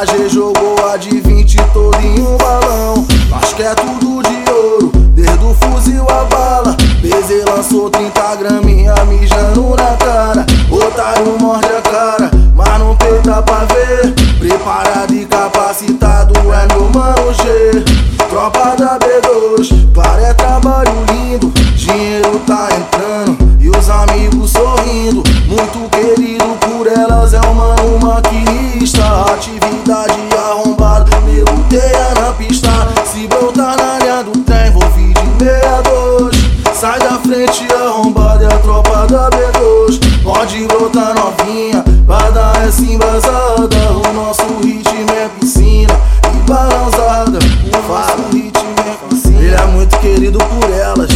A G jogou a de 20 todo em um balão. Acho que é tudo de ouro, desde o fuzil a bala. BZ lançou 30 graminha mijando na cara. Otário morde a cara, mas não peita pra ver. Preparado e capacitado é meu mano G. Tropa da B2, claro é trabalho lindo. Dinheiro tá entrando e os amigos sorrindo. Muito querido por elas é o mano maquinista. Atividade arrombada, nego teia na pista. Se brotar na linha do trem, vou vir de 62. Sai da frente arrombada, é a tropa da B2. Pode brotar novinha, vai dar essa embasada. O nosso ritmo é piscina e balançada. O nosso ritmo é piscina. Ele é muito querido por elas.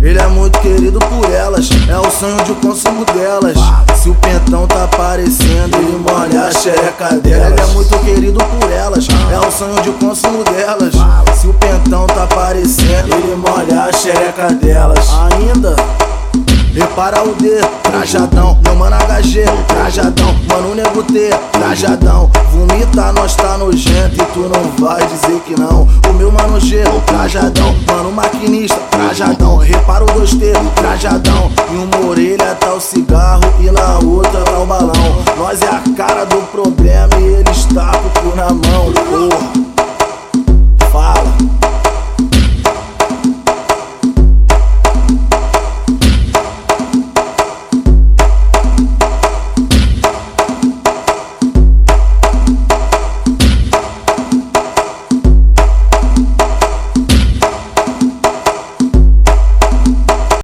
Ele é muito querido por elas, é o sonho de consumo delas. Se o pentão tá aparecendo, ele molha a xereca delas. Ele é muito querido por elas, é o sonho de consumo delas. Se o pentão tá aparecendo, ele molha a xereca delas. Ainda, repara o D, trajadão, meu mano HG, trajadão, mano nego T, trajadão. Vomita, nós tá nojento e tu não vai dizer que não. O meu mano G, trajadão, mano maquinista, trajadão. Repara o 2T, trajadão. Em uma orelha tá o cigarro e na outra tá o balão. Nós é a cara do problema e eles tacam o cu na mão, porra.